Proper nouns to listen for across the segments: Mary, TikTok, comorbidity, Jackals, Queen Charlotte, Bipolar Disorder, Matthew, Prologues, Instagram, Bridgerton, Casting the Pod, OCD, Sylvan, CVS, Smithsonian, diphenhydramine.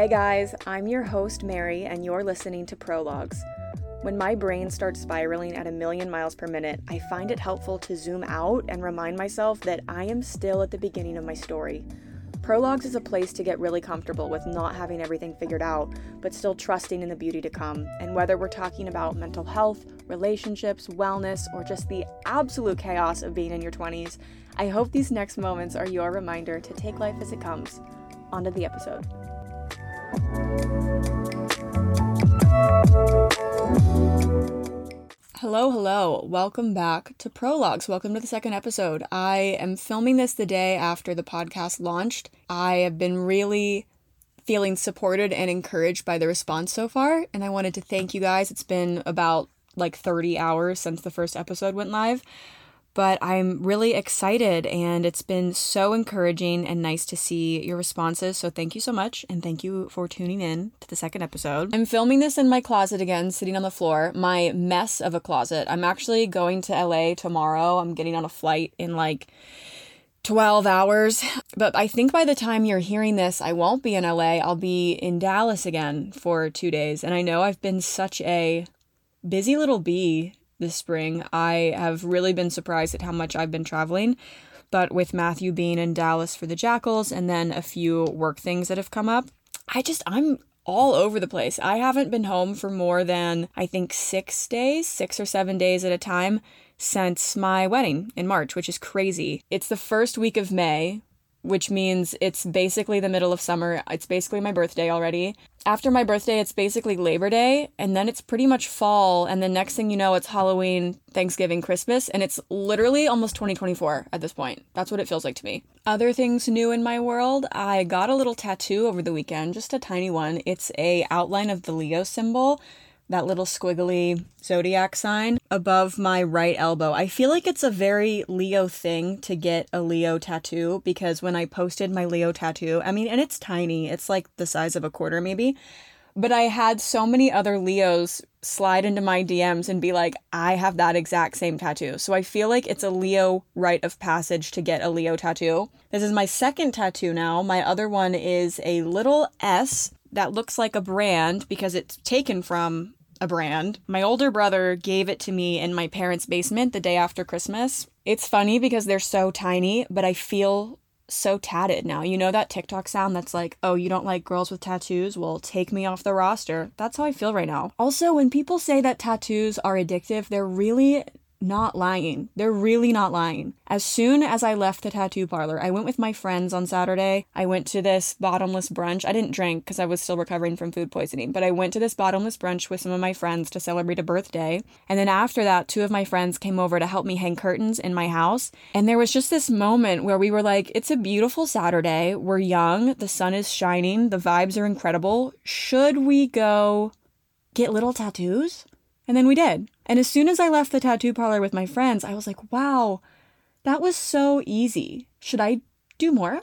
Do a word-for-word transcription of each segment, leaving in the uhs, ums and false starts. Hey guys, I'm your host Mary, and you're listening to Prologues. When my brain starts spiraling at a million miles per minute, I find it helpful to zoom out and remind myself that I am still at the beginning of my story. Prologues is a place to get really comfortable with not having everything figured out, but still trusting in the beauty to come. And whether we're talking about mental health, relationships, wellness, or just the absolute chaos of being in your twenties, I hope these next moments are your reminder to take life as it comes. On to the episode. Hello, hello. Welcome back to Prologues. Welcome to the second episode. I am filming this the day after the podcast launched. I have been really feeling supported and encouraged by the response so far, and I wanted to thank you guys. It's been about like thirty hours since the first episode went live, but I'm really excited, and it's been so encouraging and nice to see your responses. So thank you so much, and thank you for tuning in to the second episode. I'm filming this in my closet again, sitting on the floor, my mess of a closet. I'm actually going to L A tomorrow. I'm getting on a flight in like twelve hours, but I think by the time you're hearing this, I won't be in L A. I'll be in Dallas again for two days, and I know I've been such a busy little bee this spring. I have really been surprised at how much I've been traveling, but with Matthew being in Dallas for the Jackals and then a few work things that have come up, I just, I'm all over the place. I haven't been home for more than, I think, six days, six or seven days at a time since my wedding in March, which is crazy. It's the first week of May, which means it's basically the middle of summer. It's basically my birthday already. After my birthday, it's basically Labor Day, and then it's pretty much fall, and the next thing you know, it's Halloween, Thanksgiving, Christmas, and it's literally almost twenty twenty-four at this point. That's what it feels like to me. Other things new in my world, I got a little tattoo over the weekend, just a tiny one. It's a outline of the Leo symbol, that little squiggly zodiac sign above my right elbow. I feel like it's a very Leo thing to get a Leo tattoo, because when I posted my Leo tattoo, I mean, and it's tiny, it's like the size of a quarter maybe, but I had so many other Leos slide into my D Ms and be like, I have that exact same tattoo. So I feel like it's a Leo rite of passage to get a Leo tattoo. This is my second tattoo now. My other one is a little S that looks like a brand because it's taken from a brand. My older brother gave it to me in my parents' basement the day after Christmas. It's funny because they're so tiny, but I feel so tatted now. You know that TikTok sound that's like, oh, you don't like girls with tattoos? Well, take me off the roster. That's how I feel right now. Also, when people say that tattoos are addictive, they're really not lying. They're really not lying. As soon as I left the tattoo parlor, I went with my friends on Saturday. I went to this bottomless brunch. I didn't drink because I was still recovering from food poisoning, but I went to this bottomless brunch with some of my friends to celebrate a birthday. And then after that, two of my friends came over to help me hang curtains in my house. And there was just this moment where we were like, it's a beautiful Saturday. We're young. The sun is shining. The vibes are incredible. Should we go get little tattoos? And then we did. And as soon as I left the tattoo parlor with my friends, I was like, wow, that was so easy. Should I do more?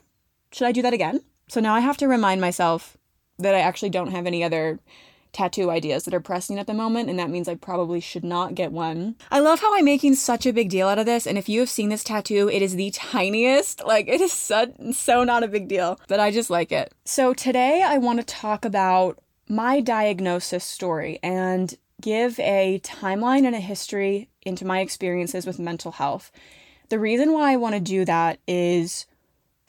Should I do that again? So now I have to remind myself that I actually don't have any other tattoo ideas that are pressing at the moment, and that means I probably should not get one. I love how I'm making such a big deal out of this, and if you have seen this tattoo, it is the tiniest. Like, it is so, so not a big deal, but I just like it. So today I want to talk about my diagnosis story and give a timeline and a history into my experiences with mental health. The reason why I want to do that is,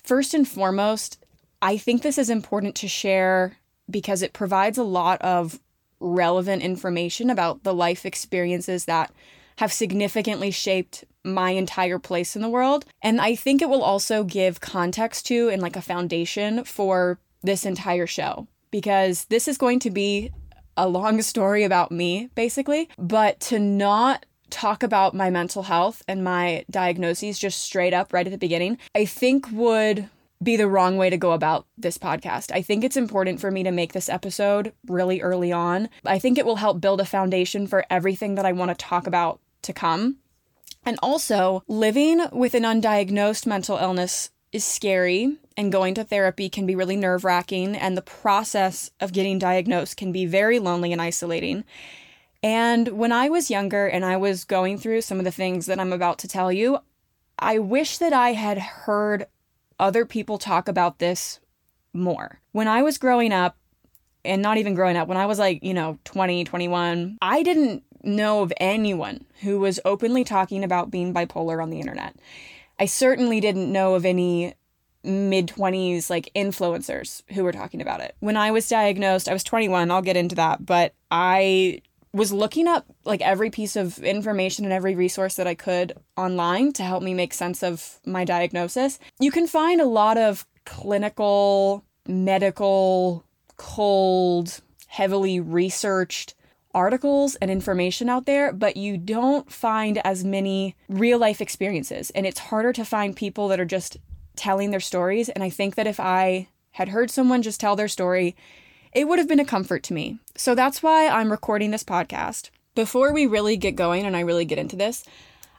first and foremost, I think this is important to share because it provides a lot of relevant information about the life experiences that have significantly shaped my entire place in the world. And I think it will also give context to and like a foundation for this entire show, because this is going to be a long story about me, basically, but to not talk about my mental health and my diagnoses just straight up right at the beginning, I think would be the wrong way to go about this podcast. I think it's important for me to make this episode really early on. I think it will help build a foundation for everything that I want to talk about to come. And also, living with an undiagnosed mental illness is scary, and going to therapy can be really nerve-wracking, and the process of getting diagnosed can be very lonely and isolating. And when I was younger and I was going through some of the things that I'm about to tell you, I wish that I had heard other people talk about this more. When I was growing up, and not even growing up, when I was like, you know, twenty, twenty-one, I didn't know of anyone who was openly talking about being bipolar on the internet. I certainly didn't know of any mid-twenties, like, influencers who were talking about it. When I was diagnosed, I was twenty-one, I'll get into that, but I was looking up, like, every piece of information and every resource that I could online to help me make sense of my diagnosis. You can find a lot of clinical, medical, cold, heavily researched articles and information out there, but you don't find as many real life experiences. And it's harder to find people that are just telling their stories. And I think that if I had heard someone just tell their story, it would have been a comfort to me. So that's why I'm recording this podcast. Before we really get going and I really get into this,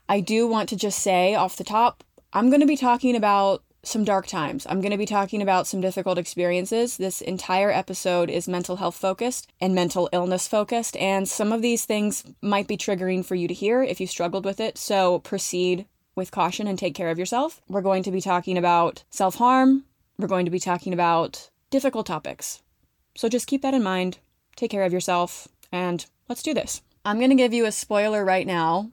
I do want to just say off the top, I'm going to be talking about some dark times. I'm going to be talking about some difficult experiences. This entire episode is mental health focused and mental illness focused, and some of these things might be triggering for you to hear if you struggled with it, so proceed with caution and take care of yourself. We're going to be talking about self-harm. We're going to be talking about difficult topics. So just keep that in mind, take care of yourself, and let's do this. I'm going to give you a spoiler right now.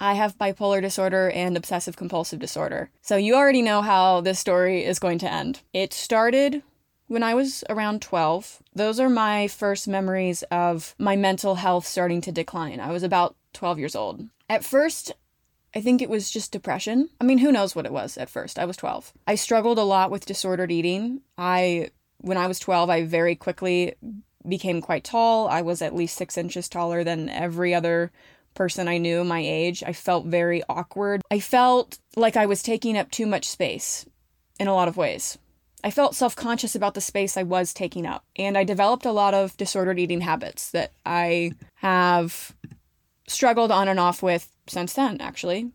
I have bipolar disorder and obsessive compulsive disorder. So you already know how this story is going to end. It started when I was around twelve. Those are my first memories of my mental health starting to decline. I was about twelve years old. At first, I think it was just depression. I mean, who knows what it was at first? I was twelve. I struggled a lot with disordered eating. I, when I was twelve, I very quickly became quite tall. I was at least six inches taller than every other person I knew my age. I felt very awkward. I felt like I was taking up too much space in a lot of ways. I felt self-conscious about the space I was taking up, and I developed a lot of disordered eating habits that I have struggled on and off with since then, actually.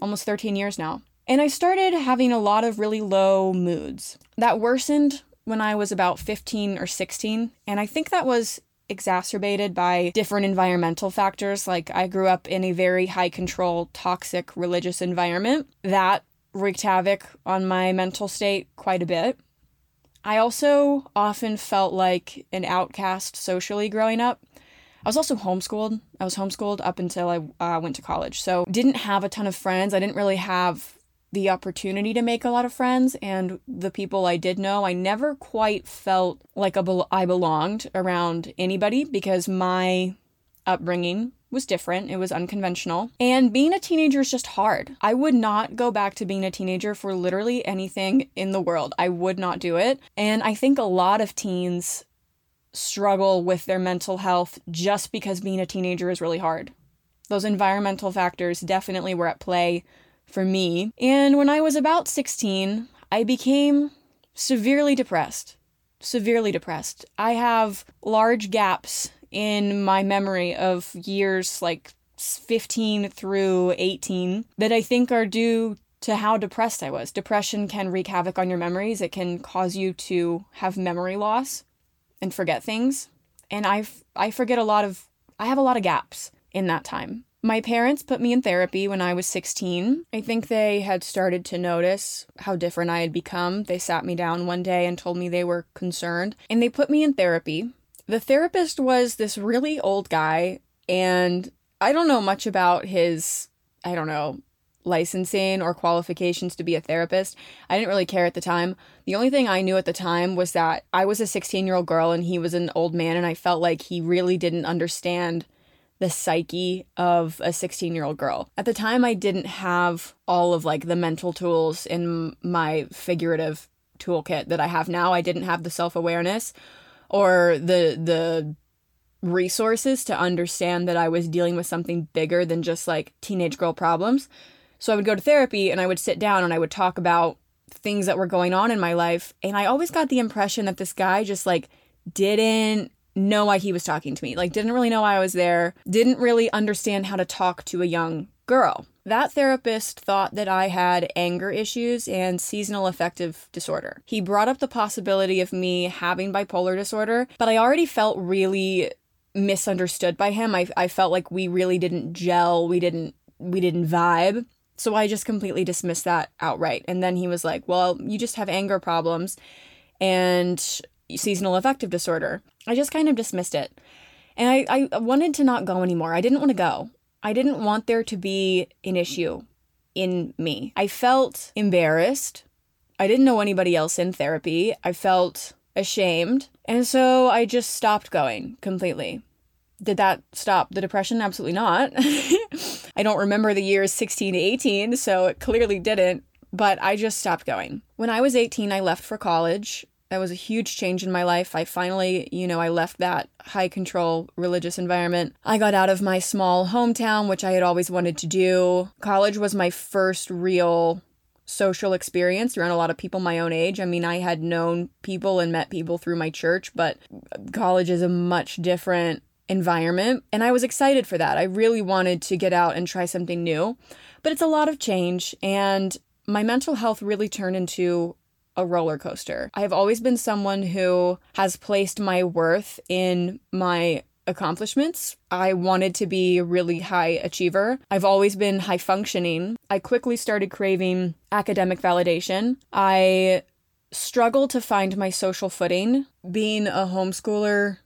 Almost thirteen years now. And I started having a lot of really low moods. That worsened when I was about fifteen or sixteen, and I think that was exacerbated by different environmental factors. Like, I grew up in a very high control, toxic religious environment. That wreaked havoc on my mental state quite a bit. I also often felt like an outcast socially growing up. I was also homeschooled. I was homeschooled up until I uh, went to college. So didn't have a ton of friends. I didn't really have the opportunity to make a lot of friends, and the people I did know, I never quite felt like a be- I belonged around anybody because my upbringing was different. It was unconventional. And being a teenager is just hard. I would not go back to being a teenager for literally anything in the world. I would not do it. And I think a lot of teens struggle with their mental health just because being a teenager is really hard. Those environmental factors definitely were at play for me. And when I was about sixteen, I became severely depressed. Severely depressed. I have large gaps in my memory of years like fifteen through eighteen that I think are due to how depressed I was. Depression can wreak havoc on your memories. It can cause you to have memory loss and forget things. And I I forget a lot of, I have a lot of gaps in that time. My parents put me in therapy when I was sixteen. I think they had started to notice how different I had become. They sat me down one day and told me they were concerned, and they put me in therapy. The therapist was this really old guy, and I don't know much about his, I don't know, licensing or qualifications to be a therapist. I didn't really care at the time. The only thing I knew at the time was that I was a sixteen-year-old girl and he was an old man, and I felt like he really didn't understand the psyche of a sixteen-year-old girl. At the time, I didn't have all of like the mental tools in my figurative toolkit that I have now. I didn't have the self-awareness or the the resources to understand that I was dealing with something bigger than just like teenage girl problems. So I would go to therapy and I would sit down and I would talk about things that were going on in my life. And I always got the impression that this guy just like didn't know why he was talking to me, like didn't really know why I was there, didn't really understand how to talk to a young girl. That therapist thought that I had anger issues and seasonal affective disorder. He brought up the possibility of me having bipolar disorder, but I already felt really misunderstood by him. I, I felt like we really didn't gel, we didn't, we didn't vibe. So I just completely dismissed that outright. And then he was like, well, you just have anger problems and seasonal affective disorder. I just kind of dismissed it. And I, I wanted to not go anymore. I didn't want to go. I didn't want there to be an issue in me. I felt embarrassed. I didn't know anybody else in therapy. I felt ashamed. And so I just stopped going completely. Did that stop the depression? Absolutely not. I don't remember the years sixteen to eighteen, so it clearly didn't, but I just stopped going. When I was eighteen, I left for college. That was a huge change in my life. I finally, you know, I left that high control religious environment. I got out of my small hometown, which I had always wanted to do. College was my first real social experience around a lot of people my own age. I mean, I had known people and met people through my church, but college is a much different environment. And I was excited for that. I really wanted to get out and try something new, but it's a lot of change. And my mental health really turned into a roller coaster. I've always been someone who has placed my worth in my accomplishments. I wanted to be a really high achiever. I've always been high functioning. I quickly started craving academic validation. I struggled to find my social footing. Being a homeschooler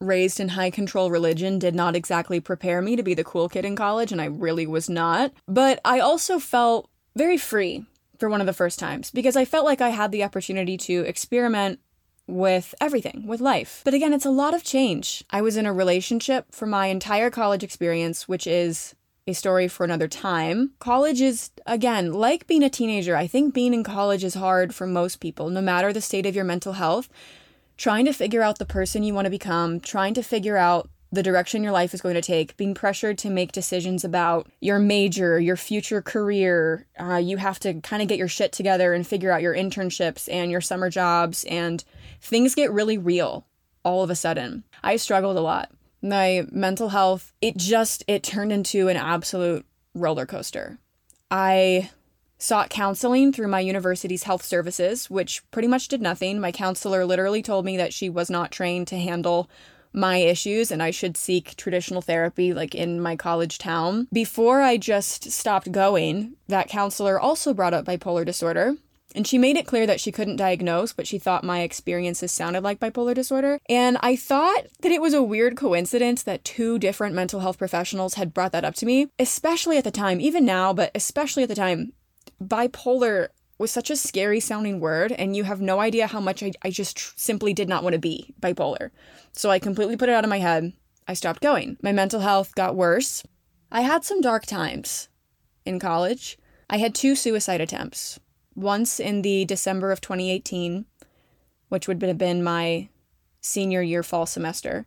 raised in high control religion did not exactly prepare me to be the cool kid in college, and I really was not. But I also felt very free for one of the first times, because I felt like I had the opportunity to experiment with everything, with life. But again, it's a lot of change. I was in a relationship for my entire college experience, which is a story for another time. College is, again, like being a teenager. I think being in college is hard for most people, no matter the state of your mental health. Trying to figure out the person you want to become, trying to figure out the direction your life is going to take, being pressured to make decisions about your major, your future career. Uh, you have to kind of get your shit together and figure out your internships and your summer jobs, and things get really real all of a sudden. I struggled a lot. My mental health, it just, it turned into an absolute roller coaster. I sought counseling through my university's health services, which pretty much did nothing. My counselor literally told me that she was not trained to handle my issues and I should seek traditional therapy like in my college town. Before I just stopped going, that counselor also brought up bipolar disorder, and she made it clear that she couldn't diagnose, but she thought my experiences sounded like bipolar disorder. And I thought that it was a weird coincidence that two different mental health professionals had brought that up to me, especially at the time, even now, but especially at the time. Bipolar was such a scary sounding word, and you have no idea how much I, I just tr- simply did not want to be bipolar. So I completely put it out of my head. I stopped going. My mental health got worse. I had some dark times in college. I had two suicide attempts. Once in the December of twenty eighteen, which would have been my senior year fall semester,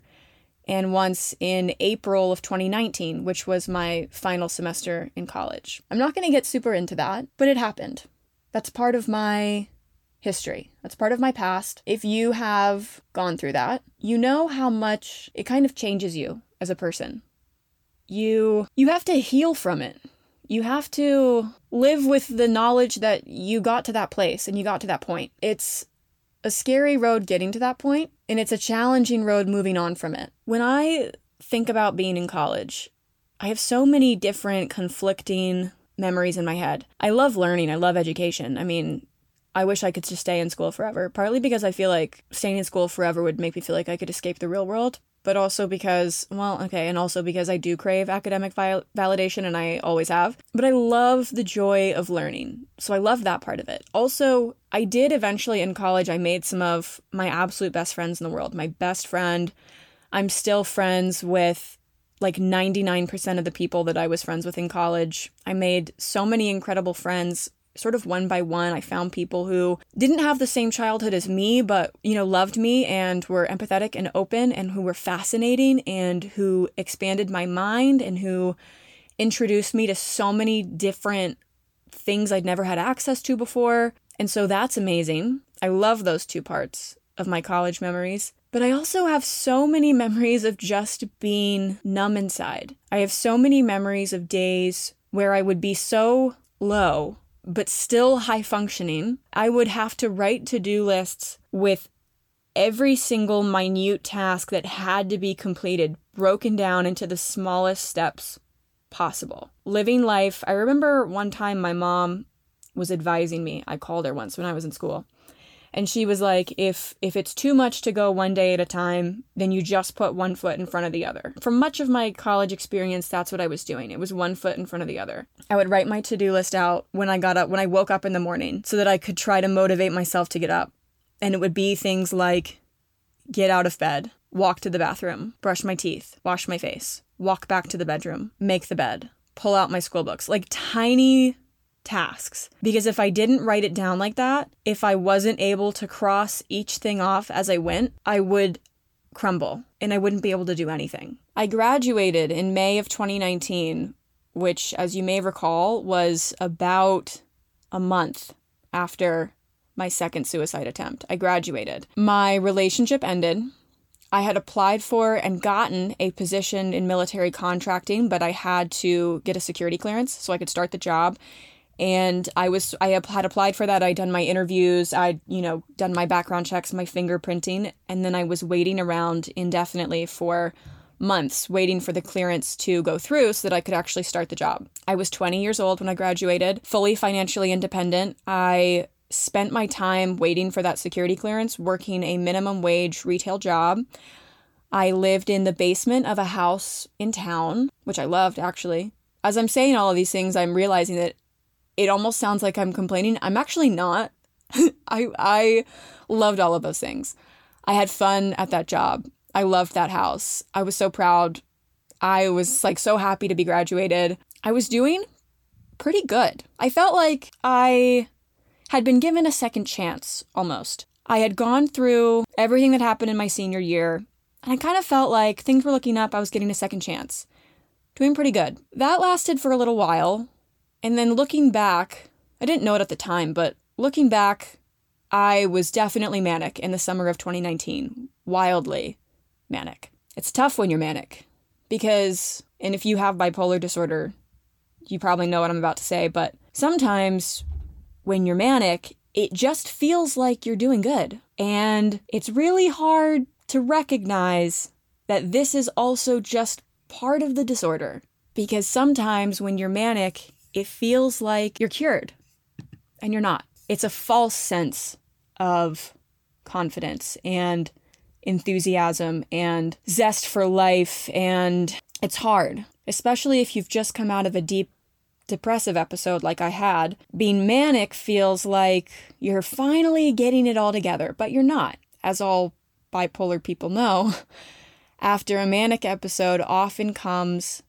and once in April of twenty nineteen, which was my final semester in college. I'm not going to get super into that, but it happened. That's part of my history. That's part of my past. If you have gone through that, you know how much it kind of changes you as a person. You you have to heal from it. You have to live with the knowledge that you got to that place and you got to that point. It's a scary road getting to that point, and it's a challenging road moving on from it. When I think about being in college, I have so many different conflicting memories in my head. I love learning. I love education. I mean, I wish I could just stay in school forever, partly because I feel like staying in school forever would make me feel like I could escape the real world, but also because, well, okay, and also because I do crave academic viol- validation, and I always have. But I love the joy of learning, so I love that part of it. Also, I did eventually in college, I made some of my absolute best friends in the world. My best friend, I'm still friends with like ninety-nine percent of the people that I was friends with in college. I made so many incredible friends, sort of one by one. I found people who didn't have the same childhood as me, but, you know, loved me and were empathetic and open and who were fascinating and who expanded my mind and who introduced me to so many different things I'd never had access to before. And so that's amazing. I love those two parts of my college memories. But I also have so many memories of just being numb inside. I have so many memories of days where I would be so low, but still high functioning. I would have to write to-do lists with every single minute task that had to be completed, broken down into the smallest steps possible. Living life. I remember one time my mom was advising me. I called her once when I was in school. And she was like, if if it's too much to go one day at a time, then you just put one foot in front of the other. For much of my college experience, that's what I was doing. It was one foot in front of the other. I would write my to-do list out when I got up, when I woke up in the morning, so that I could try to motivate myself to get up. And it would be things like get out of bed, walk to the bathroom, brush my teeth, wash my face, walk back to the bedroom, make the bed, pull out my school books, like tiny tasks. Because if I didn't write it down like that, if I wasn't able to cross each thing off as I went, I would crumble and I wouldn't be able to do anything. I graduated in May of twenty nineteen, which, as you may recall, was about a month after my second suicide attempt. I graduated. My relationship ended. I had applied for and gotten a position in military contracting, but I had to get a security clearance so I could start the job. And I was I had applied for that. I'd done my interviews. I'd, you know, done my background checks, my fingerprinting. And then I was waiting around indefinitely for months, waiting for the clearance to go through so that I could actually start the job. I was twenty years old when I graduated, fully financially independent. I spent my time waiting for that security clearance, working a minimum wage retail job. I lived in the basement of a house in town, which I loved, actually. As I'm saying all of these things, I'm realizing that it almost sounds like I'm complaining. I'm actually not. I I loved all of those things. I had fun at that job. I loved that house. I was so proud. I was like so happy to be graduated. I was doing pretty good. I felt like I had been given a second chance almost. I had gone through everything that happened in my senior year, and I kind of felt like things were looking up. I was getting a second chance. Doing pretty good. That lasted for a little while. And then looking back, I didn't know it at the time, but looking back, I was definitely manic in the summer of twenty nineteen. Wildly manic. It's tough when you're manic because, and if you have bipolar disorder, you probably know what I'm about to say, but sometimes when you're manic, it just feels like you're doing good. And it's really hard to recognize that this is also just part of the disorder, because sometimes when you're manic, it feels like you're cured, and you're not. It's a false sense of confidence and enthusiasm and zest for life, and it's hard, especially if you've just come out of a deep depressive episode like I had. Being manic feels like you're finally getting it all together, but you're not. As all bipolar people know, after a manic episode often comes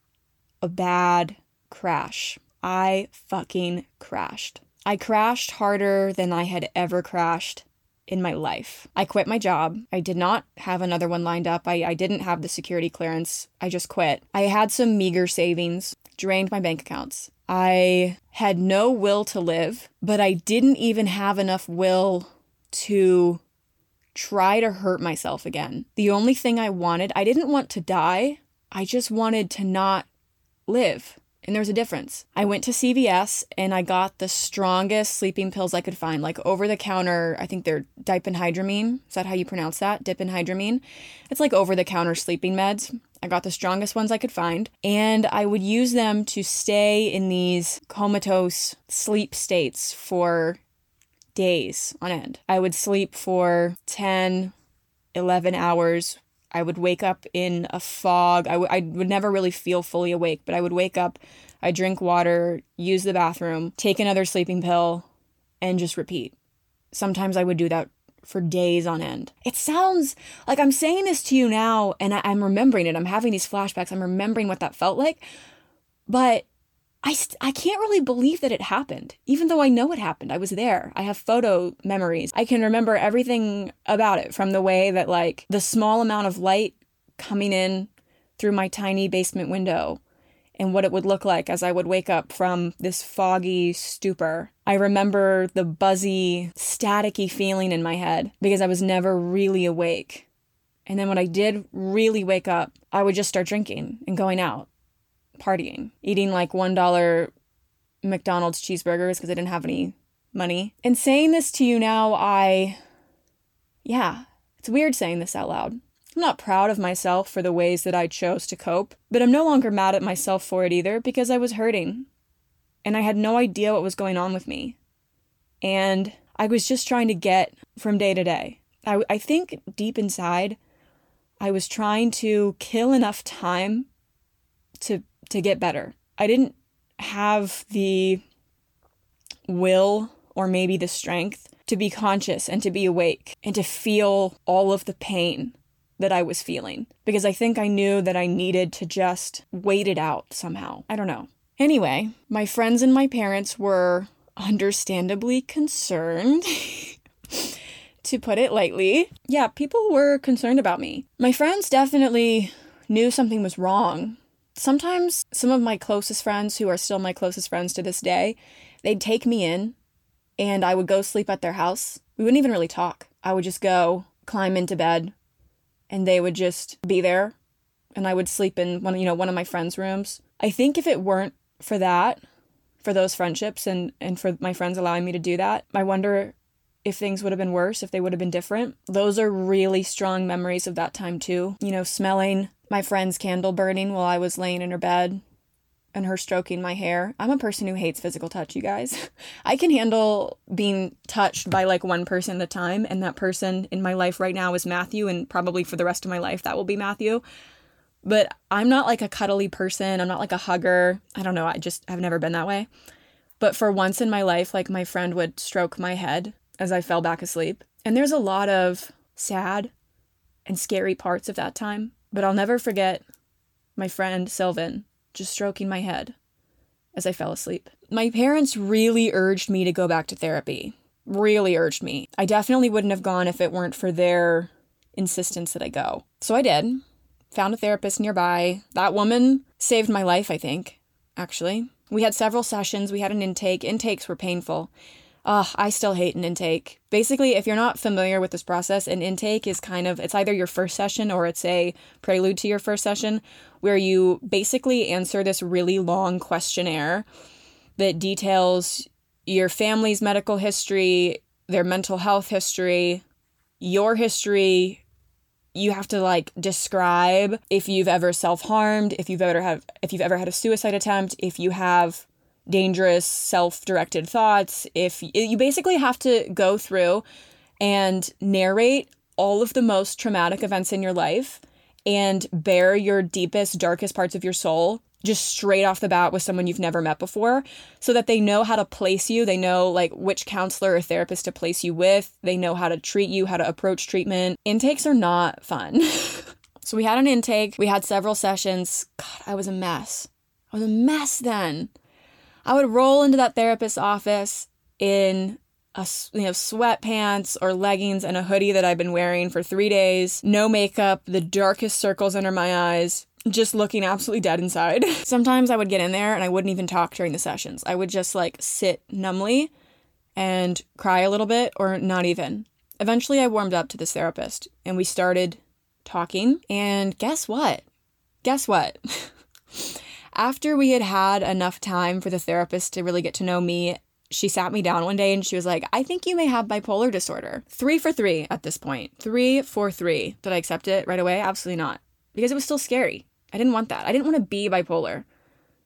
a bad crash. I fucking crashed. I crashed harder than I had ever crashed in my life. I quit my job. I did not have another one lined up. I, I didn't have the security clearance. I just quit. I had some meager savings, drained my bank accounts. I had no will to live, but I didn't even have enough will to try to hurt myself again. The only thing I wanted, I didn't want to die. I just wanted to not live. And there's a difference. I went to C V S and I got the strongest sleeping pills I could find, like over the counter. I think they're diphenhydramine. Is that how you pronounce that? Diphenhydramine. It's like over the counter sleeping meds. I got the strongest ones I could find, and I would use them to stay in these comatose sleep states for days on end. I would sleep for ten, eleven hours. I would wake up in a fog. I, w- I would never really feel fully awake, but I would wake up, I drink water, use the bathroom, take another sleeping pill, and just repeat. Sometimes I would do that for days on end. It sounds like I'm saying this to you now, and I- I'm remembering it. I'm having these flashbacks. I'm remembering what that felt like, but I, st- I can't really believe that it happened, even though I know it happened. I was there. I have photo memories. I can remember everything about it, from the way that, like, the small amount of light coming in through my tiny basement window and what it would look like as I would wake up from this foggy stupor. I remember the buzzy, staticky feeling in my head because I was never really awake. And then when I did really wake up, I would just start drinking and going out. Partying, eating like one dollar McDonald's cheeseburgers because I didn't have any money. And saying this to you now, I, yeah, it's weird saying this out loud. I'm not proud of myself for the ways that I chose to cope, but I'm no longer mad at myself for it either, because I was hurting and I had no idea what was going on with me. And I was just trying to get from day to day. I, I think deep inside, I was trying to kill enough time to to get better. I didn't have the will or maybe the strength to be conscious and to be awake and to feel all of the pain that I was feeling, because I think I knew that I needed to just wait it out somehow. I don't know. Anyway, my friends and my parents were understandably concerned, to put it lightly. Yeah, people were concerned about me. My friends definitely knew something was wrong. Sometimes some of my closest friends, who are still my closest friends to this day, they'd take me in and I would go sleep at their house. We wouldn't even really talk. I would just go climb into bed and they would just be there and I would sleep in one, you know, one of my friends' rooms. I think if it weren't for that, for those friendships and, and for my friends allowing me to do that, I wonder if things would have been worse, if they would have been different. Those are really strong memories of that time too. You know, smelling my friend's candle burning while I was laying in her bed and her stroking my hair. I'm a person who hates physical touch, you guys. I can handle being touched by like one person at a time, and that person in my life right now is Matthew, and probably for the rest of my life that will be Matthew. But I'm not like a cuddly person. I'm not like a hugger. I don't know. I just have never been that way. But for once in my life, like my friend would stroke my head as I fell back asleep. And there's a lot of sad and scary parts of that time. But I'll never forget my friend Sylvan just stroking my head as I fell asleep. My parents really urged me to go back to therapy. Really urged me. I definitely wouldn't have gone if it weren't for their insistence that I go. So I did. Found a therapist nearby. That woman saved my life, I think, actually. We had several sessions. We had an intake. Intakes were painful. Ugh, I still hate an intake. Basically, if you're not familiar with this process, an intake is kind of, it's either your first session or it's a prelude to your first session, where you basically answer this really long questionnaire that details your family's medical history, their mental health history, your history. You have to like describe if you've ever self-harmed, if you've ever have, if you've ever had a suicide attempt, if you have dangerous self-directed thoughts, if you basically have to go through and narrate all of the most traumatic events in your life and bear your deepest, darkest parts of your soul just straight off the bat with someone you've never met before, so that they know how to place you. They know like which counselor or therapist to place you with. They know how to treat you, how to approach treatment. Intakes are not fun. So we had an intake. We had several sessions. God, I was a mess. I was a mess then. I would roll into that therapist's office in a, you know, sweatpants or leggings and a hoodie that I've been wearing for three days. No makeup, the darkest circles under my eyes. Just looking absolutely dead inside. Sometimes I would get in there and I wouldn't even talk during the sessions. I would just like sit numbly and cry a little bit or not even. Eventually I warmed up to this therapist and we started talking. And guess what? Guess what? After we had had enough time for the therapist to really get to know me, she sat me down one day and she was like, I think you may have bipolar disorder. Three for three at this point. Three for three. Did I accept it right away? Absolutely not. Because it was still scary. I didn't want that. I didn't want to be bipolar.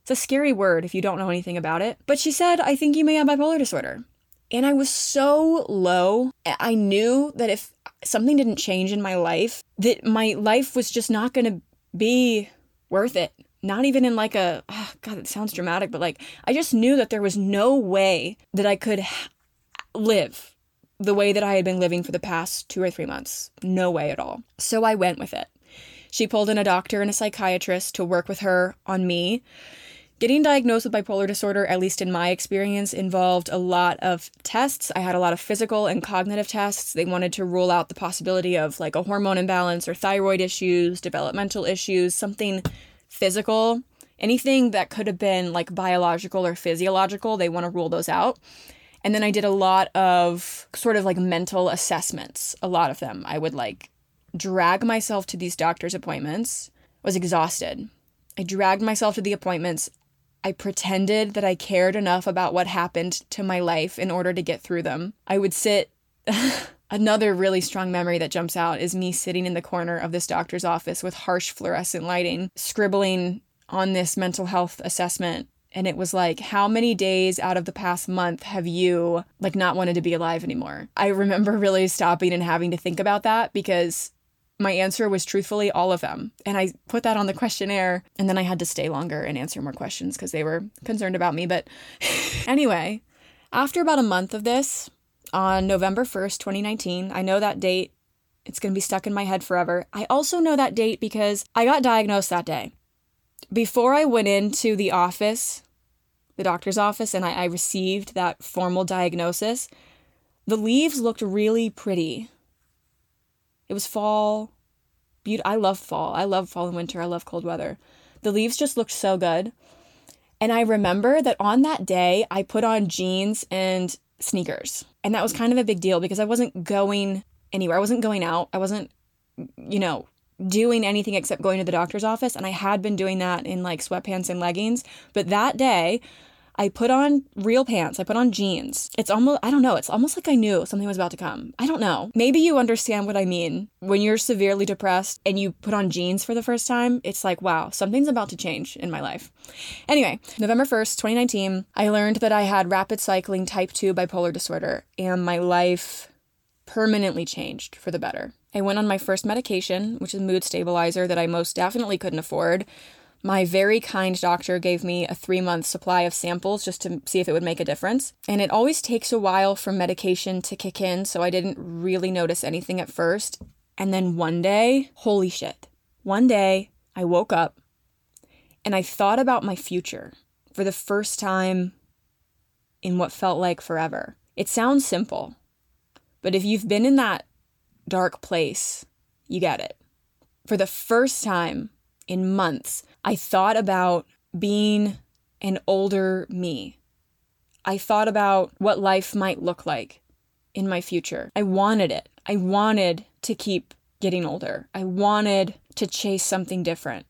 It's a scary word if you don't know anything about it. But she said, I think you may have bipolar disorder. And I was so low. I knew that if something didn't change in my life, that my life was just not going to be worth it. Not even in like a, oh God, it sounds dramatic, but like, I just knew that there was no way that I could ha- live the way that I had been living for the past two or three months. No way at all. So I went with it. She pulled in a doctor and a psychiatrist to work with her on me. Getting diagnosed with bipolar disorder, at least in my experience, involved a lot of tests. I had a lot of physical and cognitive tests. They wanted to rule out the possibility of like a hormone imbalance or thyroid issues, developmental issues, something physical, anything that could have been like biological or physiological. They want to rule those out. And then I did a lot of sort of like mental assessments, a lot of them. I would like drag myself to these doctor's appointments. I was exhausted. I dragged myself to the appointments. I pretended that I cared enough about what happened to my life in order to get through them. I would sit. Another really strong memory that jumps out is me sitting in the corner of this doctor's office with harsh fluorescent lighting, scribbling on this mental health assessment And it was like, how many days out of the past month have you like not wanted to be alive anymore? I remember really stopping and having to think about that, because my answer was truthfully all of them. And I put that on the questionnaire, and then I had to stay longer and answer more questions because they were concerned about me. But anyway, after about a month of this, on November first, twenty nineteen, I know that date. It's going to be stuck in my head forever. I also know that date because I got diagnosed that day. Before I went into the office, the doctor's office, and I, I received that formal diagnosis, the leaves looked really pretty. It was fall. Be- I love fall. I love fall and winter. I love cold weather. The leaves just looked so good. And I remember that on that day, I put on jeans and sneakers. And that was kind of a big deal because I wasn't going anywhere. I wasn't going out. I wasn't, you know, doing anything except going to the doctor's office. And I had been doing that in like sweatpants and leggings. But that day, I put on real pants. I put on jeans. It's almost, I don't know. It's almost like I knew something was about to come. I don't know. Maybe you understand what I mean. When you're severely depressed and you put on jeans for the first time, it's like, wow, something's about to change in my life. Anyway, November first, twenty nineteen, I learned that I had rapid cycling type two bipolar disorder, and my life permanently changed for the better. I went on my first medication, which is a mood stabilizer that I most definitely couldn't afford. My very kind doctor gave me a three-month supply of samples just to see if it would make a difference. And it always takes a while for medication to kick in, so I didn't really notice anything at first. And then one day, holy shit, one day I woke up and I thought about my future for the first time in what felt like forever. It sounds simple, but if you've been in that dark place, you get it. For the first time in months, I thought about being an older me. I thought about what life might look like in my future. I wanted it. I wanted to keep getting older. I wanted to chase something different.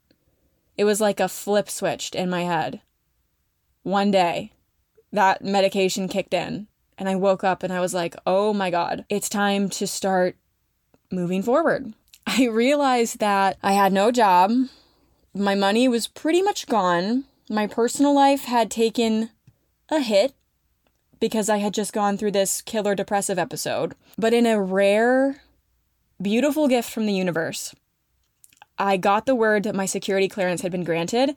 It was like a flip switched in my head. One day, that medication kicked in, and I woke up and I was like, oh my God, it's time to start moving forward. I realized that I had no job. My money was pretty much gone. My personal life had taken a hit because I had just gone through this killer depressive episode. But in a rare, beautiful gift from the universe, I got the word that my security clearance had been granted,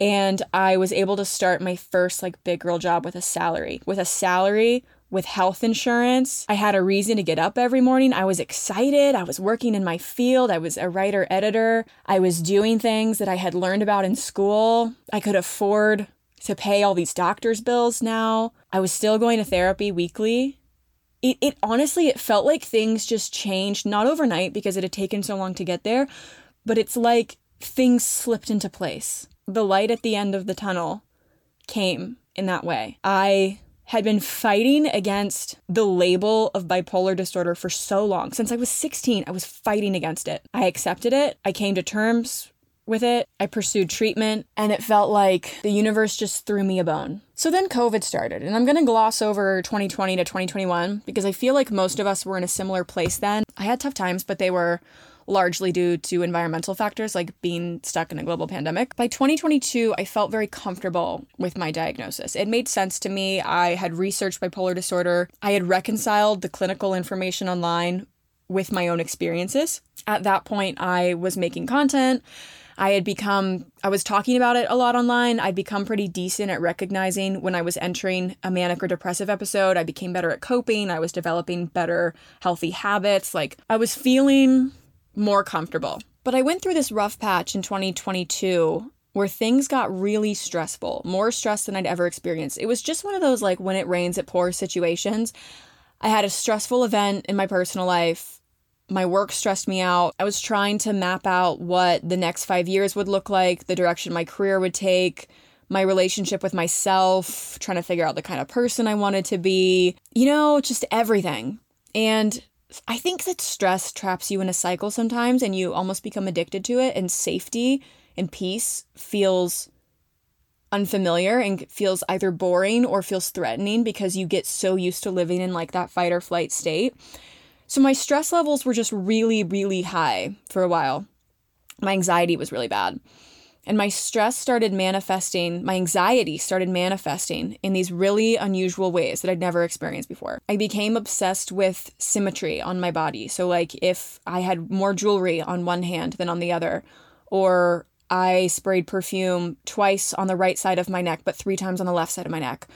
and I was able to start my first like big girl job with a salary. With a salary, with health insurance. I had a reason to get up every morning. I was excited. I was working in my field. I was a writer editor. I was doing things that I had learned about in school. I could afford to pay all these doctor's bills now. I was still going to therapy weekly. It, it honestly, it felt like things just changed, not overnight because it had taken so long to get there, but it's like things slipped into place. The light at the end of the tunnel came in that way. I had been fighting against the label of bipolar disorder for so long. Since I was sixteen, I was fighting against it. I accepted it. I came to terms with it. I pursued treatment, and it felt like the universe just threw me a bone. So then COVID started, and I'm going to gloss over twenty twenty to twenty twenty-one because I feel like most of us were in a similar place then. I had tough times, but they were largely due to environmental factors like being stuck in a global pandemic. By twenty twenty-two, I felt very comfortable with my diagnosis. It made sense to me. I had researched bipolar disorder. I had reconciled the clinical information online with my own experiences. At that point, I was making content. I had become, I was talking about it a lot online. I'd become pretty decent at recognizing when I was entering a manic or depressive episode. I became better at coping. I was developing better healthy habits. Like I was feeling more comfortable. But I went through this rough patch in twenty twenty-two where things got really stressful, more stress than I'd ever experienced. It was just one of those like when it rains it pours situations. I had a stressful event in my personal life. My work stressed me out. I was trying to map out what the next five years would look like, the direction my career would take, my relationship with myself, trying to figure out the kind of person I wanted to be, you know, just everything. And I think that stress traps you in a cycle sometimes, and you almost become addicted to it, and safety and peace feels unfamiliar and feels either boring or feels threatening because you get so used to living in like that fight or flight state. So my stress levels were just really, really high for a while. My anxiety was really bad. And my stress started manifesting, my anxiety started manifesting in these really unusual ways that I'd never experienced before. I became obsessed with symmetry on my body. So like if I had more jewelry on one hand than on the other, or I sprayed perfume twice on the right side of my neck, but three times on the left side of my neck,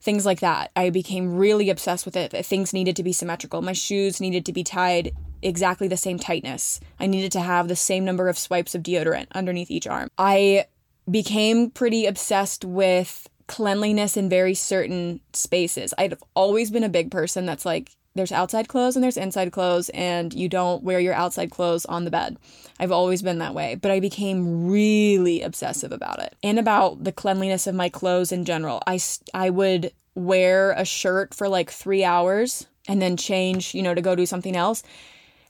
things like that. I became really obsessed with it. Things needed to be symmetrical. My shoes needed to be tied exactly the same tightness. I needed to have the same number of swipes of deodorant underneath each arm. I became pretty obsessed with cleanliness in very certain spaces. I've always been a big person that's like, there's outside clothes and there's inside clothes, and you don't wear your outside clothes on the bed. I've always been that way, but I became really obsessive about it and about the cleanliness of my clothes in general. I, I would wear a shirt for like three hours and then change, you know, to go do something else.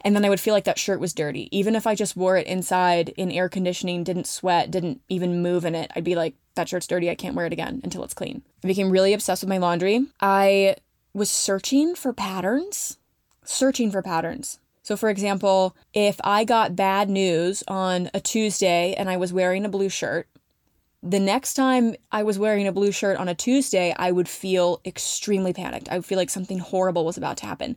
And then I would feel like that shirt was dirty. Even if I just wore it inside in air conditioning, didn't sweat, didn't even move in it, I'd be like, that shirt's dirty. I can't wear it again until it's clean. I became really obsessed with my laundry. I was searching for patterns, searching for patterns. So for example, if I got bad news on a Tuesday and I was wearing a blue shirt, the next time I was wearing a blue shirt on a Tuesday, I would feel extremely panicked. I would feel like something horrible was about to happen.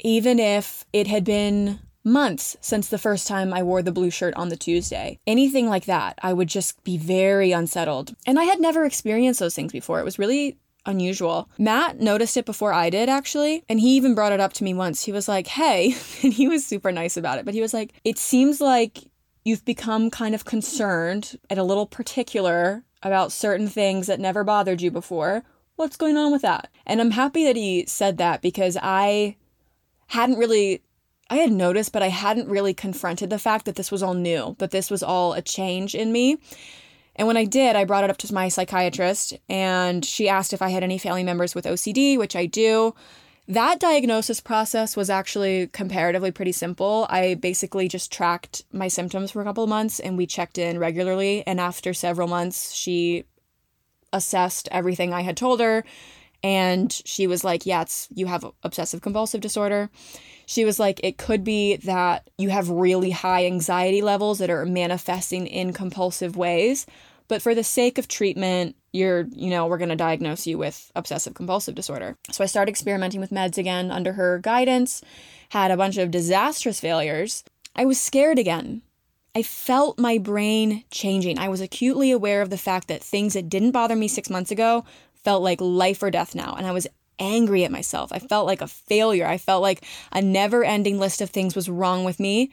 Even if it had been months since the first time I wore the blue shirt on the Tuesday, anything like that, I would just be very unsettled. And I had never experienced those things before. It was really unusual. Matt noticed it before I did, actually. And he even brought it up to me once. He was like, hey, and he was super nice about it. But he was like, it seems like you've become kind of concerned and a little particular about certain things that never bothered you before. What's going on with that? And I'm happy that he said that, because I hadn't really, I had noticed, but I hadn't really confronted the fact that this was all new, that this was all a change in me. And when I did, I brought it up to my psychiatrist, and she asked if I had any family members with O C D, which I do. That diagnosis process was actually comparatively pretty simple. I basically just tracked my symptoms for a couple of months, and we checked in regularly. And after several months, she assessed everything I had told her. And she was like, yeah, it's, you have obsessive compulsive disorder. She was like, it could be that you have really high anxiety levels that are manifesting in compulsive ways. But for the sake of treatment, you're, you know, we're going to diagnose you with obsessive compulsive disorder. So I started experimenting with meds again under her guidance, had a bunch of disastrous failures. I was scared again. I felt my brain changing. I was acutely aware of the fact that things that didn't bother me six months ago felt like life or death now. And I was angry at myself. I felt like a failure. I felt like a never-ending list of things was wrong with me.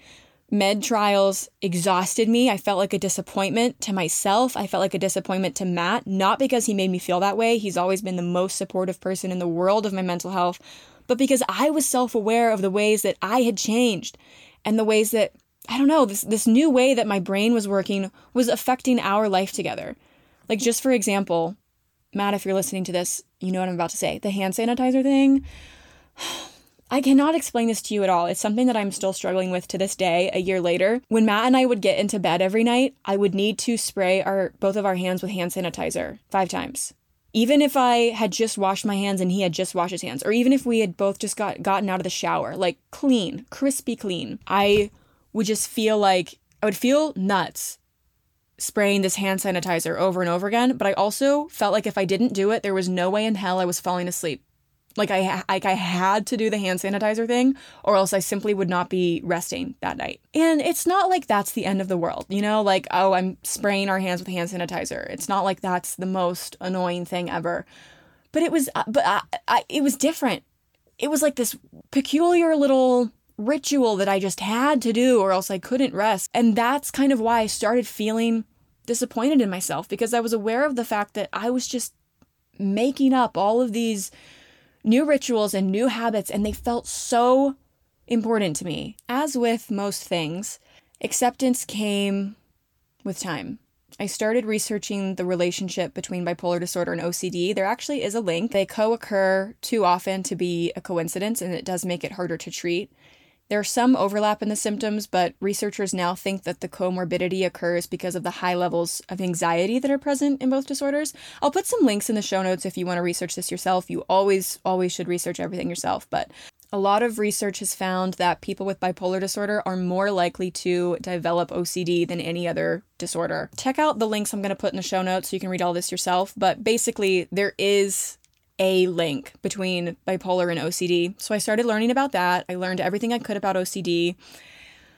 Med trials exhausted me. I felt like a disappointment to myself. I felt like a disappointment to Matt, not because he made me feel that way. He's always been the most supportive person in the world of my mental health, but because I was self-aware of the ways that I had changed and the ways that, I don't know, this, this new way that my brain was working was affecting our life together. Like, just for example, Matt, if you're listening to this, you know what I'm about to say. The hand sanitizer thing. I cannot explain this to you at all. It's something that I'm still struggling with to this day, a year later. When Matt and I would get into bed every night, I would need to spray our both of our hands with hand sanitizer five times. Even if I had just washed my hands and he had just washed his hands, or even if we had both just got gotten out of the shower, like clean, crispy clean, I would just feel like, I would feel nuts spraying this hand sanitizer over and over again. But I also felt like if I didn't do it, there was no way in hell I was falling asleep. Like I, like I had to do the hand sanitizer thing, or else I simply would not be resting that night. And it's not like that's the end of the world, you know, like, oh, I'm spraying our hands with hand sanitizer. It's not like that's the most annoying thing ever. But it was, but I, I, it was different. It was like this peculiar little ritual that I just had to do, or else I couldn't rest. And that's kind of why I started feeling disappointed in myself, because I was aware of the fact that I was just making up all of these new rituals and new habits, and they felt so important to me. As with most things, acceptance came with time. I started researching the relationship between bipolar disorder and O C D. There actually is a link. They co-occur too often to be a coincidence, and it does make it harder to treat. There's some overlap in the symptoms, but researchers now think that the comorbidity occurs because of the high levels of anxiety that are present in both disorders. I'll put some links in the show notes if you want to research this yourself. You always, always should research everything yourself. But A lot of research has found that people with bipolar disorder are more likely to develop O C D than any other disorder. Check out the links I'm going to put in the show notes so you can read all this yourself. But basically, there is a link between bipolar and O C D. So I started learning about that. I learned everything I could about O C D.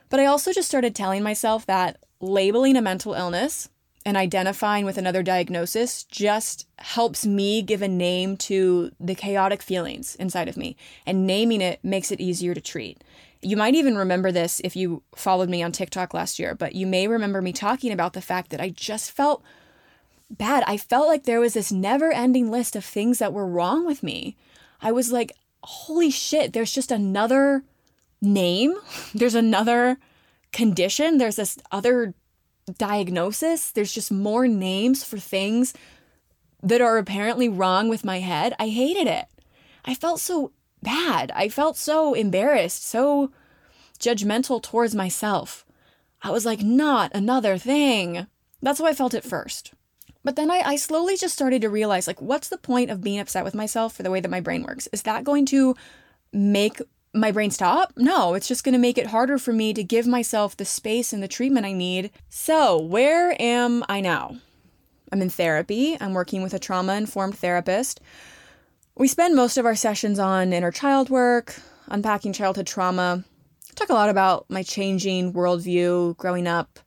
But I also just started telling myself that labeling a mental illness and identifying with another diagnosis just helps me give a name to the chaotic feelings inside of me. And naming it makes it easier to treat. You might even remember this if you followed me on TikTok last year, but you may remember me talking about the fact that I just felt bad. I felt like there was this never-ending list of things that were wrong with me. I was like, holy shit, there's just another name. There's another condition. There's this other diagnosis. There's just more names for things that are apparently wrong with my head. I hated it. I felt so bad. I felt so embarrassed, so judgmental towards myself. I was like, not another thing. That's how I felt at first. But then I, I slowly just started to realize, like, what's the point of being upset with myself for the way that my brain works? Is that going to make my brain stop? No, it's just going to make it harder for me to give myself the space and the treatment I need. So where am I now? I'm in therapy. I'm working with a trauma-informed therapist. We spend most of our sessions on inner child work, unpacking childhood trauma. I talk a lot about my changing worldview, growing up,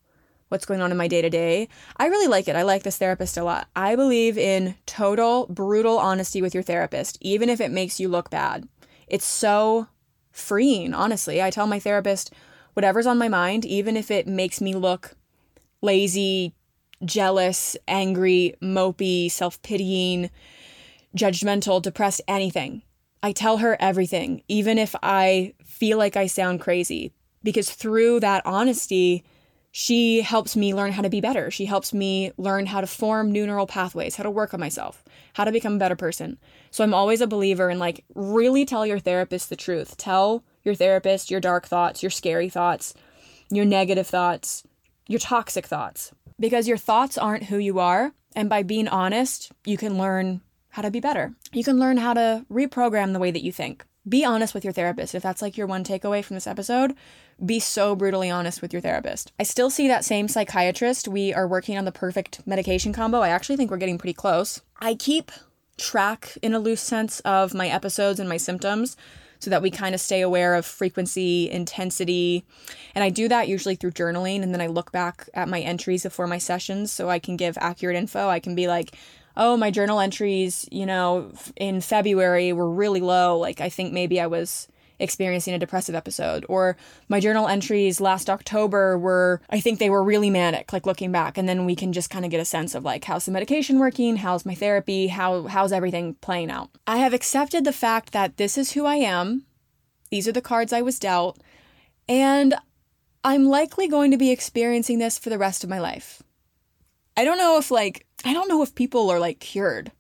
what's going on in my day-to-day. I really like it. I like this therapist a lot. I believe in total, brutal honesty with your therapist, even if it makes you look bad. It's so freeing, honestly. I tell my therapist whatever's on my mind, even if it makes me look lazy, jealous, angry, mopey, self-pitying, judgmental, depressed, anything. I tell her everything, even if I feel like I sound crazy, because through that honesty, she helps me learn how to be better. She helps me learn how to form new neural pathways, how to work on myself, how to become a better person. So I'm always a believer in, like, really tell your therapist the truth. Tell your therapist your dark thoughts, your scary thoughts, your negative thoughts, your toxic thoughts, because your thoughts aren't who you are. And by being honest, you can learn how to be better. You can learn how to reprogram the way that you think. Be honest with your therapist. If that's like your one takeaway from this episode, be so brutally honest with your therapist. I still see that same psychiatrist. We are working on the perfect medication combo. I actually think we're getting pretty close. I keep track in a loose sense of my episodes and my symptoms so that we kind of stay aware of frequency, intensity. And I do that usually through journaling. And then I look back at my entries before my sessions so I can give accurate info. I can be like, oh, my journal entries, you know, in February were really low. Like, I think maybe I was experiencing a depressive episode. Or my journal entries last October were, I think they were really manic, like, looking back. And then we can just kind of get a sense of, like, how's the medication working? How's my therapy? How how's everything playing out? I have accepted the fact that this is who I am. These are the cards I was dealt. And I'm likely going to be experiencing this for the rest of my life. I don't know if, like, I don't know if people are, like, cured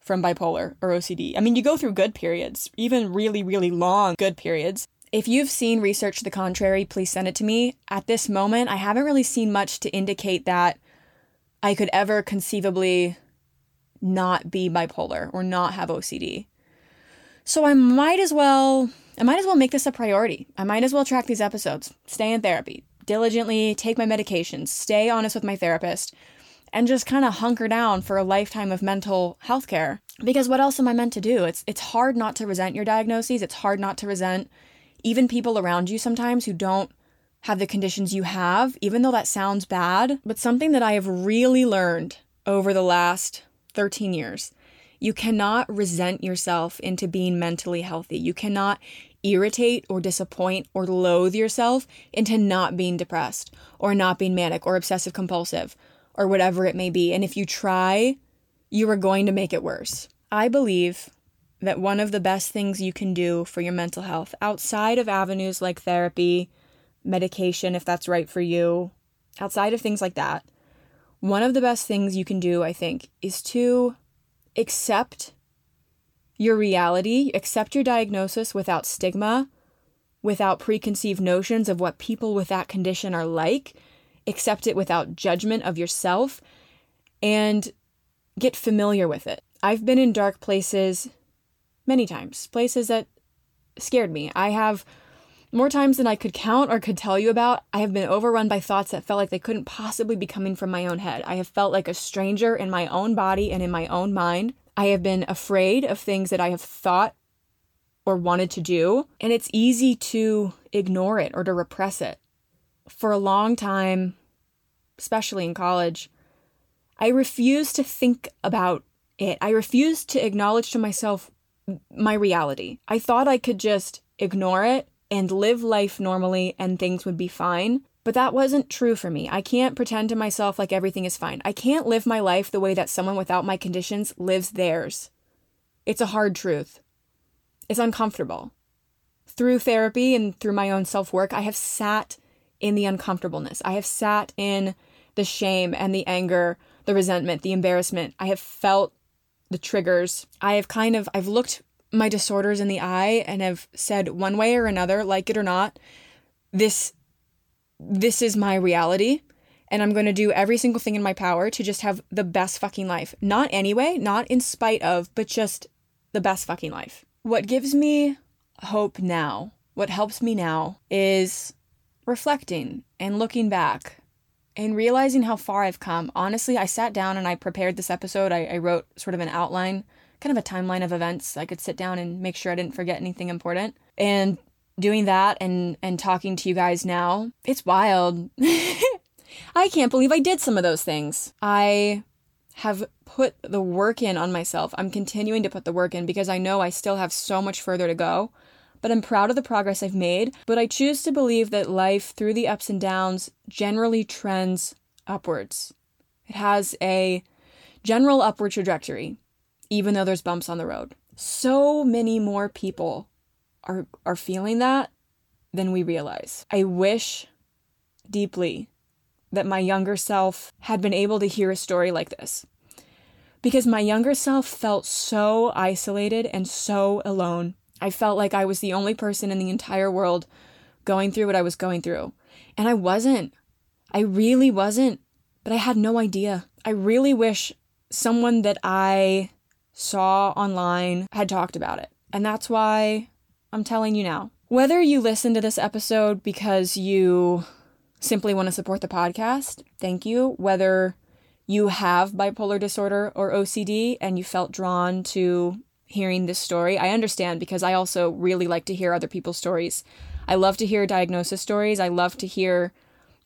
from bipolar or O C D. I mean, you go through good periods, even really, really long good periods. If you've seen research to the contrary, please send it to me. At this moment, I haven't really seen much to indicate that I could ever conceivably not be bipolar or not have O C D. So I might as well, I might as well make this a priority. I might as well track these episodes, stay in therapy, diligently take my medications, stay honest with my therapist, and just kind of hunker down for a lifetime of mental health care. Because what else am I meant to do? It's it's hard not to resent your diagnoses. It's hard not to resent even people around you sometimes who don't have the conditions you have, even though that sounds bad. But something that I have really learned over the last thirteen years, you cannot resent yourself into being mentally healthy. You cannot irritate or disappoint or loathe yourself into not being depressed or not being manic or obsessive compulsive or whatever it may be. And if you try, you are going to make it worse. I believe that one of the best things you can do for your mental health, outside of avenues like therapy, medication, if that's right for you, outside of things like that, one of the best things you can do, I think, is to accept your reality, accept your diagnosis without stigma, without preconceived notions of what people with that condition are like. Accept it without judgment of yourself and get familiar with it. I've been in dark places many times, places that scared me. I have, more times than I could count or could tell you about, I have been overrun by thoughts that felt like they couldn't possibly be coming from my own head. I have felt like a stranger in my own body and in my own mind. I have been afraid of things that I have thought or wanted to do, and it's easy to ignore it or to repress it. For a long time, especially in college, I refused to think about it. I refused to acknowledge to myself my reality. I thought I could just ignore it and live life normally and things would be fine, but that wasn't true for me. I can't pretend to myself like everything is fine. I can't live my life the way that someone without my conditions lives theirs. It's a hard truth. It's uncomfortable. Through therapy and through my own self-work, I have sat in the uncomfortableness. I have sat in the shame and the anger, the resentment, the embarrassment. I have felt the triggers. I have kind of, I've looked my disorders in the eye and have said one way or another, like it or not, this, this is my reality. And I'm going to do every single thing in my power to just have the best fucking life. Not anyway, not in spite of, but just the best fucking life. What gives me hope now, what helps me now, is reflecting and looking back and realizing how far I've come. Honestly, I sat down and I prepared this episode. I, I wrote sort of an outline, kind of a timeline of events. I could sit down and make sure I didn't forget anything important. And doing that and, and talking to you guys now, it's wild. I can't believe I did some of those things. I have put the work in on myself. I'm continuing to put the work in because I know I still have so much further to go. But I'm proud of the progress I've made, but I choose to believe that life through the ups and downs generally trends upwards. It has a general upward trajectory, even though there's bumps on the road. So many more people are, are feeling that than we realize. I wish deeply that my younger self had been able to hear a story like this, because my younger self felt so isolated and so alone. I felt like I was the only person in the entire world going through what I was going through. And I wasn't. I really wasn't. But I had no idea. I really wish someone that I saw online had talked about it. And that's why I'm telling you now. Whether you listen to this episode because you simply want to support the podcast, thank you. Whether you have bipolar disorder or O C D and you felt drawn to hearing this story, I understand, because I also really like to hear other people's stories. I love to hear diagnosis stories. I love to hear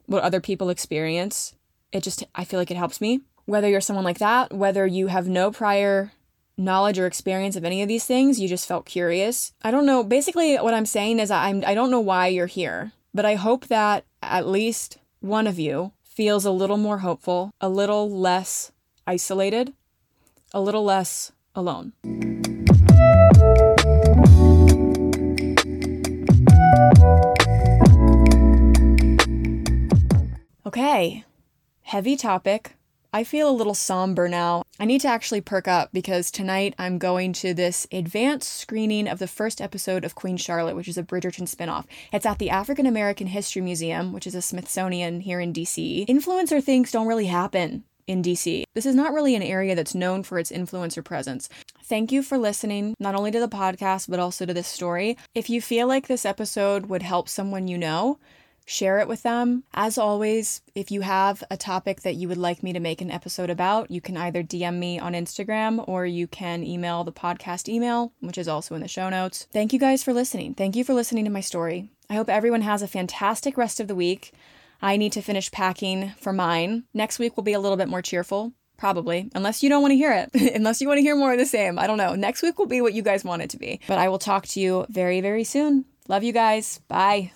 what other people experience. It just, I feel like it helps me. Whether you're someone like that, whether you have no prior knowledge or experience of any of these things, you just felt curious. I don't know. Basically, what I'm saying is I'm, I don't know why you're here, but I hope that at least one of you feels a little more hopeful, a little less isolated, a little less alone. Okay, heavy topic. I feel a little somber now. I need to actually perk up because tonight I'm going to this advanced screening of the first episode of Queen Charlotte, which is a Bridgerton spinoff. It's at the African American History Museum, which is a Smithsonian here in D C. Influencer things don't really happen in D C. This is not really an area that's known for its influencer presence. Thank you for listening, not only to the podcast, but also to this story. If you feel like this episode would help someone you know, share it with them. As always, if you have a topic that you would like me to make an episode about, you can either D M me on Instagram or you can email the podcast email, which is also in the show notes. Thank you guys for listening. Thank you for listening to my story. I hope everyone has a fantastic rest of the week. I need to finish packing for mine. Next week will be a little bit more cheerful, probably, unless you don't want to hear it, unless you want to hear more of the same. I don't know. Next week will be what you guys want it to be, but I will talk to you very, very soon. Love you guys. Bye.